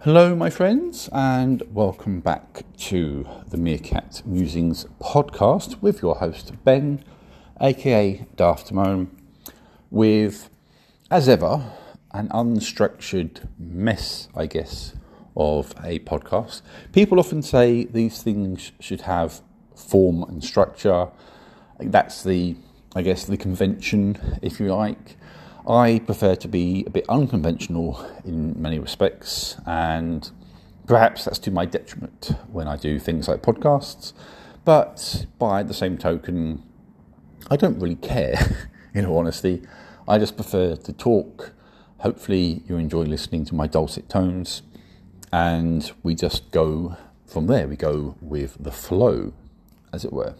Hello my friends, and welcome back to the Meerkat Musings podcast with your host Ben, aka Daftmone, with, as ever, an unstructured mess, I guess, of a podcast. People often say these things should have form and structure. That's the convention, if you like. I prefer to be a bit unconventional in many respects, and perhaps that's to my detriment when I do things like podcasts, but by the same token, I don't really care, in all honesty. I just prefer to talk. Hopefully you enjoy listening to my dulcet tones, and we just go from there. We go with the flow, as it were.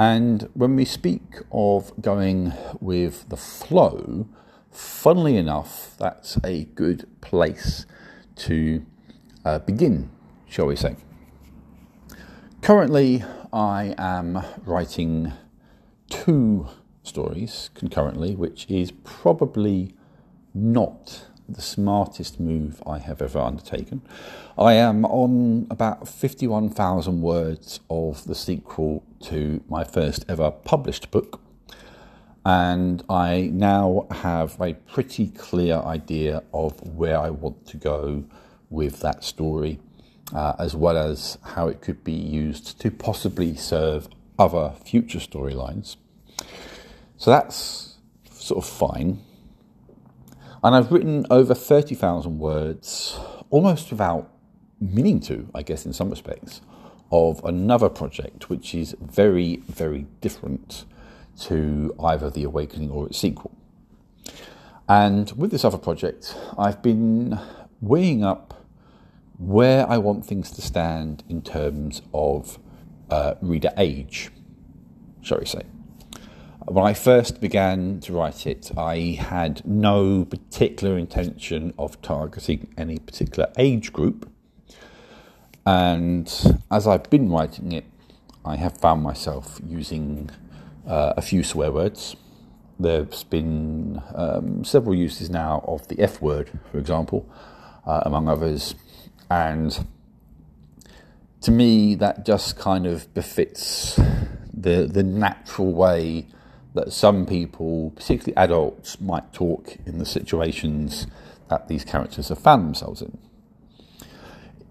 And when we speak of going with the flow, funnily enough, that's a good place to begin, shall we say. Currently, I am writing 2 stories concurrently, which is probably not the smartest move I have ever undertaken. I am on about 51,000 words of the sequel to my first ever published book, and I now have a pretty clear idea of where I want to go with that story, as well as how it could be used to possibly serve other future storylines. So that's sort of fine. And I've written over 30,000 words, almost without meaning to, I guess in some respects, of another project which is very, very different to either The Awakening or its sequel. And with this other project, I've been weighing up where I want things to stand in terms of reader age, shall we say. When I first began to write it, I had no particular intention of targeting any particular age group. And as I've been writing it, I have found myself using a few swear words. There's been several uses now of the F word, for example, among others. And to me, that just kind of befits the natural way that some people, particularly adults, might talk in the situations that these characters have found themselves in.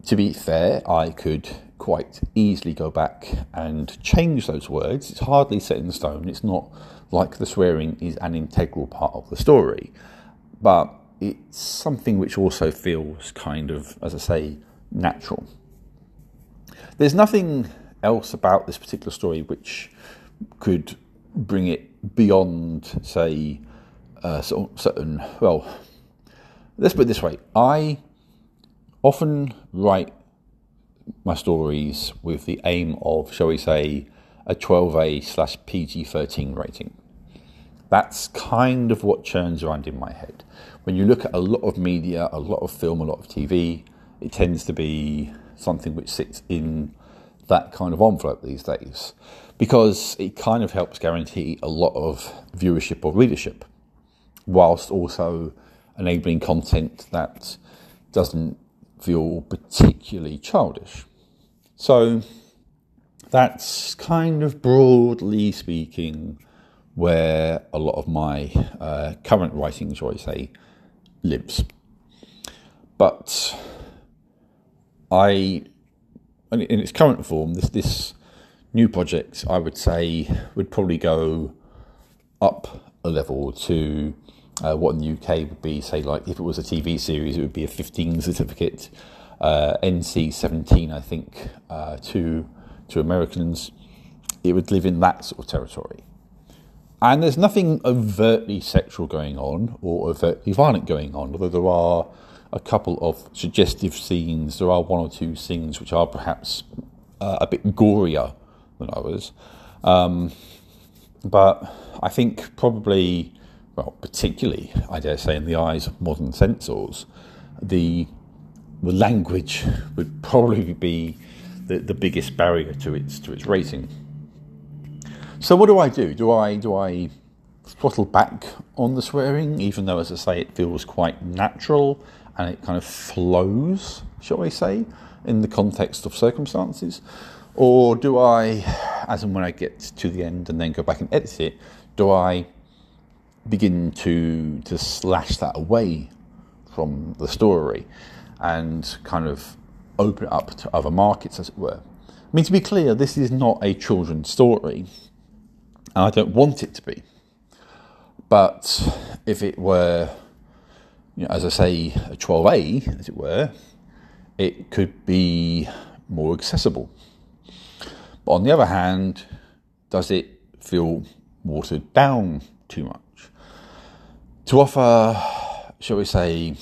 To be fair, I could quite easily go back and change those words. It's hardly set in stone. It's not like the swearing is an integral part of the story. But it's something which also feels kind of, as I say, natural. There's nothing else about this particular story which could bring it beyond, say, certain. Well, let's put it this way. I often write my stories with the aim of, shall we say, a 12A/PG-13 rating. That's kind of what churns around in my head. When you look at a lot of media, a lot of film, a lot of TV, it tends to be something which sits in that kind of envelope these days, because it kind of helps guarantee a lot of viewership or readership, whilst also enabling content that doesn't feel particularly childish. So that's kind of, broadly speaking, where a lot of my current writing, shall I say, lives. But in its current form, this new project, I would say, would probably go up a level to what in the UK would be, say, like, if it was a TV series, it would be a 15 certificate, NC-17, I think, to Americans. It would live in that sort of territory. And there's nothing overtly sexual going on or overtly violent going on, although there are a couple of suggestive scenes. There are one or two scenes which are perhaps a bit gorier than others. But I think probably, well, particularly, I dare say, in the eyes of modern censors, the language would probably be the biggest barrier to its rating. So what do I do? Do I throttle back on the swearing, even though, as I say, it feels quite natural and it kind of flows, shall we say, in the context of circumstances? Or do I, as and when I get to the end and then go back and edit it, do I begin to slash that away from the story and kind of open it up to other markets, as it were? I mean, to be clear, this is not a children's story, and I don't want it to be. But if it were, you know, as I say, a 12A, as it were, it could be more accessible. But on the other hand, does it feel watered down too much? To offer, shall we say,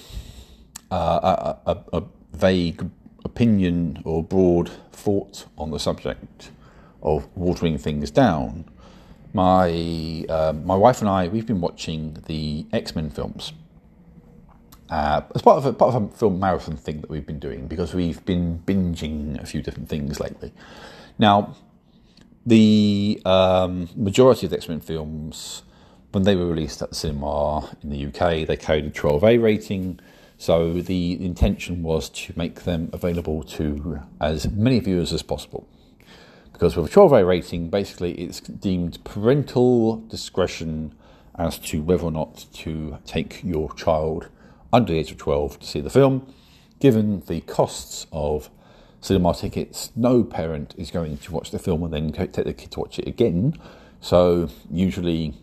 a vague opinion or broad thought on the subject of watering things down, my wife and I, we've been watching the X-Men films as part of a film marathon thing that we've been doing, because we've been binging a few different things lately. Now, the majority of the X-Men films, when they were released at the cinema in the UK, they carried a 12A rating. So the intention was to make them available to as many viewers as possible. Because with a 12A rating, basically it's deemed parental discretion as to whether or not to take your child under the age of 12 to see the film. Given the costs of cinema tickets, no parent is going to watch the film and then take their kid to watch it again. So usually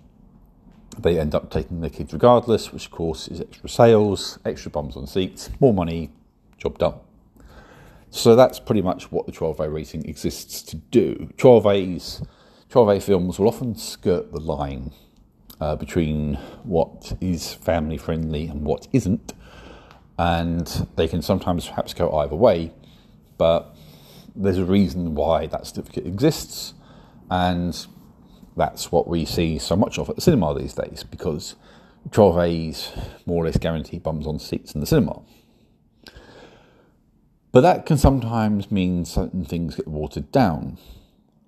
they end up taking their kids regardless, which of course is extra sales, extra bums on seats, more money, job done. So that's pretty much what the 12A rating exists to do. 12A films will often skirt the line between what is family friendly and what isn't, and they can sometimes perhaps go either way, but there's a reason why that certificate exists, and that's what we see so much of at the cinema these days, because 12A's more or less guarantee bums on seats in the cinema. But that can sometimes mean certain things get watered down.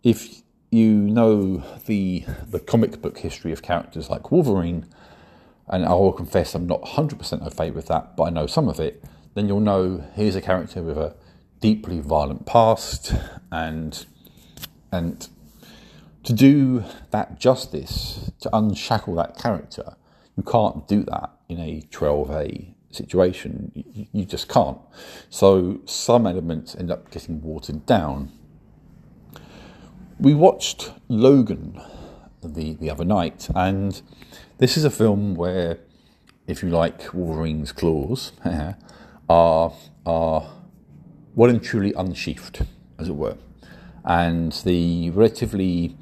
If you know the comic book history of characters like Wolverine, and I will confess I'm not 100% au fait with that, but I know some of it, then you'll know here's a character with a deeply violent past, and to do that justice, to unshackle that character, you can't do that in a 12A situation. You just can't. So some elements end up getting watered down. We watched Logan the other night, and this is a film where, if you like, Wolverine's claws are well and truly unsheathed, as it were, and the relatively,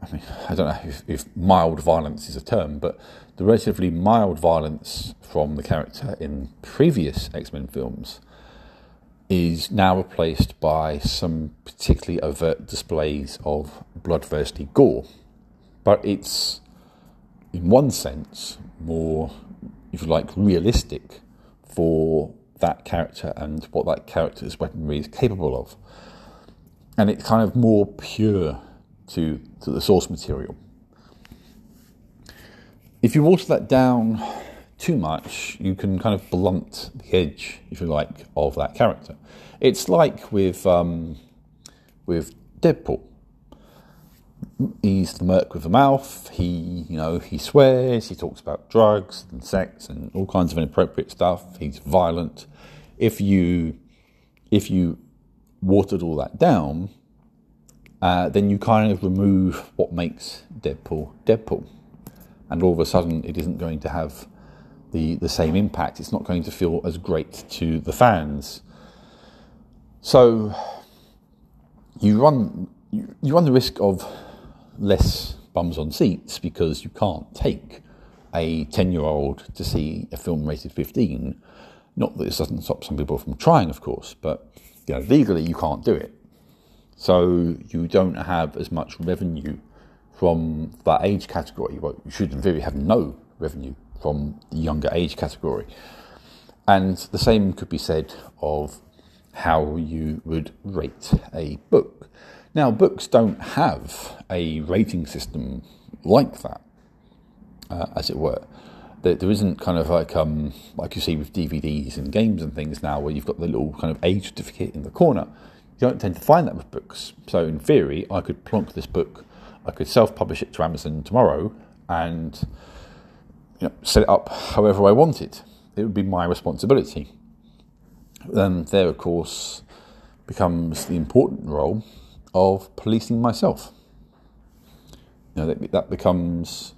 I mean, I don't know if mild violence is a term, but the relatively mild violence from the character in previous X-Men films is now replaced by some particularly overt displays of bloodthirsty gore. But it's, in one sense, more, if you like, realistic for that character and what that character's weaponry is capable of. And it's kind of more pure to the source material. If you water that down too much, you can kind of blunt the edge, if you like, of that character. It's like with Deadpool. He's the merc with a mouth. He swears. He talks about drugs and sex and all kinds of inappropriate stuff. He's violent. If you watered all that down, then you kind of remove what makes Deadpool Deadpool. And all of a sudden, it isn't going to have the same impact. It's not going to feel as great to the fans. So you run the risk of less bums on seats, because you can't take a 10-year-old to see a film rated 15. Not that this doesn't stop some people from trying, of course, but you know, legally you can't do it. So you don't have as much revenue from that age category. Well, you should in theory have no revenue from the younger age category. And the same could be said of how you would rate a book. Now, books don't have a rating system like that, as it were. there isn't kind of like you see with DVDs and games and things now, where you've got the little kind of age certificate in the corner. You don't tend to find that with books. So in theory, I could plonk this book, I could self-publish it to Amazon tomorrow, and set it up however I wanted. It would be my responsibility. Then there, of course, becomes the important role of policing myself. That becomes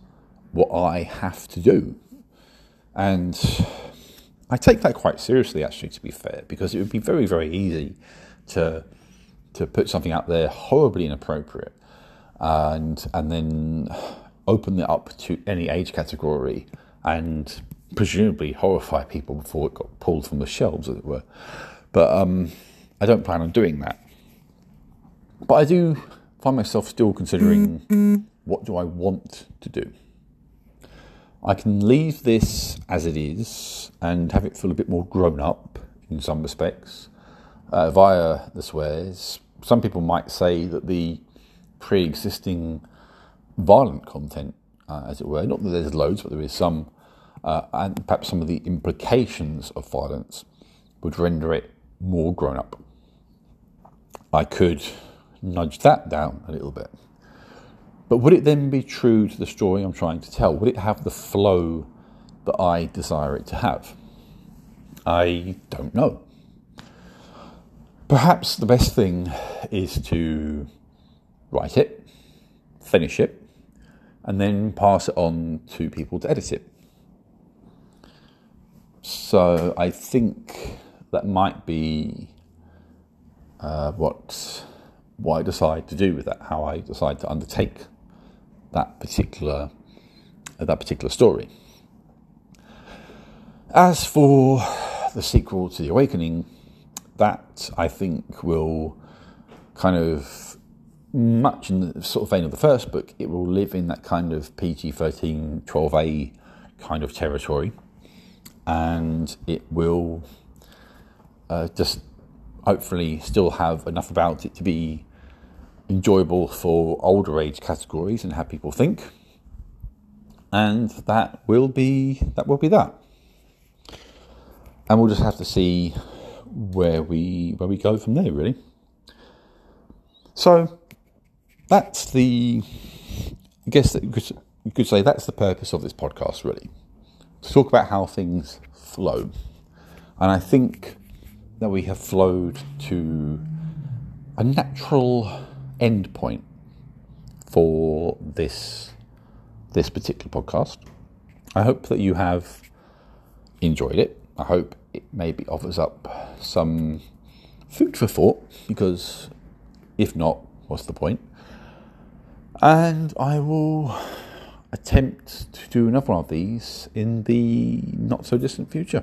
what I have to do. And I take that quite seriously, actually, to be fair, because it would be very, very easy to put something out there horribly inappropriate and then open it up to any age category and presumably horrify people before it got pulled from the shelves, as it were. But I don't plan on doing that. But I do find myself still considering, what do I want to do? I can leave this as it is and have it feel a bit more grown up in some respects via the swears. Some people might say that the pre-existing violent content, as it were, not that there's loads, but there is some, and perhaps some of the implications of violence would render it more grown up. I could nudge that down a little bit. But would it then be true to the story I'm trying to tell? Would it have the flow that I desire it to have? I don't know. Perhaps the best thing is to write it, finish it, and then pass it on to people to edit it. So I think that might be what I decide to do with that, how I decide to undertake that particular story. As for the sequel to The Awakening, that I think will kind of, much in the sort of vein of the first book, it will live in that kind of PG-13, 12A kind of territory, and it will just hopefully still have enough about it to be enjoyable for older age categories and how people think. And that will be that. And we'll just have to see where we go from there, really. So that's I guess you could say that's the purpose of this podcast, really. To talk about how things flow. And I think that we have flowed to a natural end point for this particular podcast. I hope that you have enjoyed it. I hope it maybe offers up some food for thought, because if not, what's the point? And I will attempt to do another one of these in the not so distant future,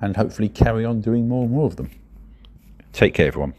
and hopefully carry on doing more and more of them. Take care, everyone.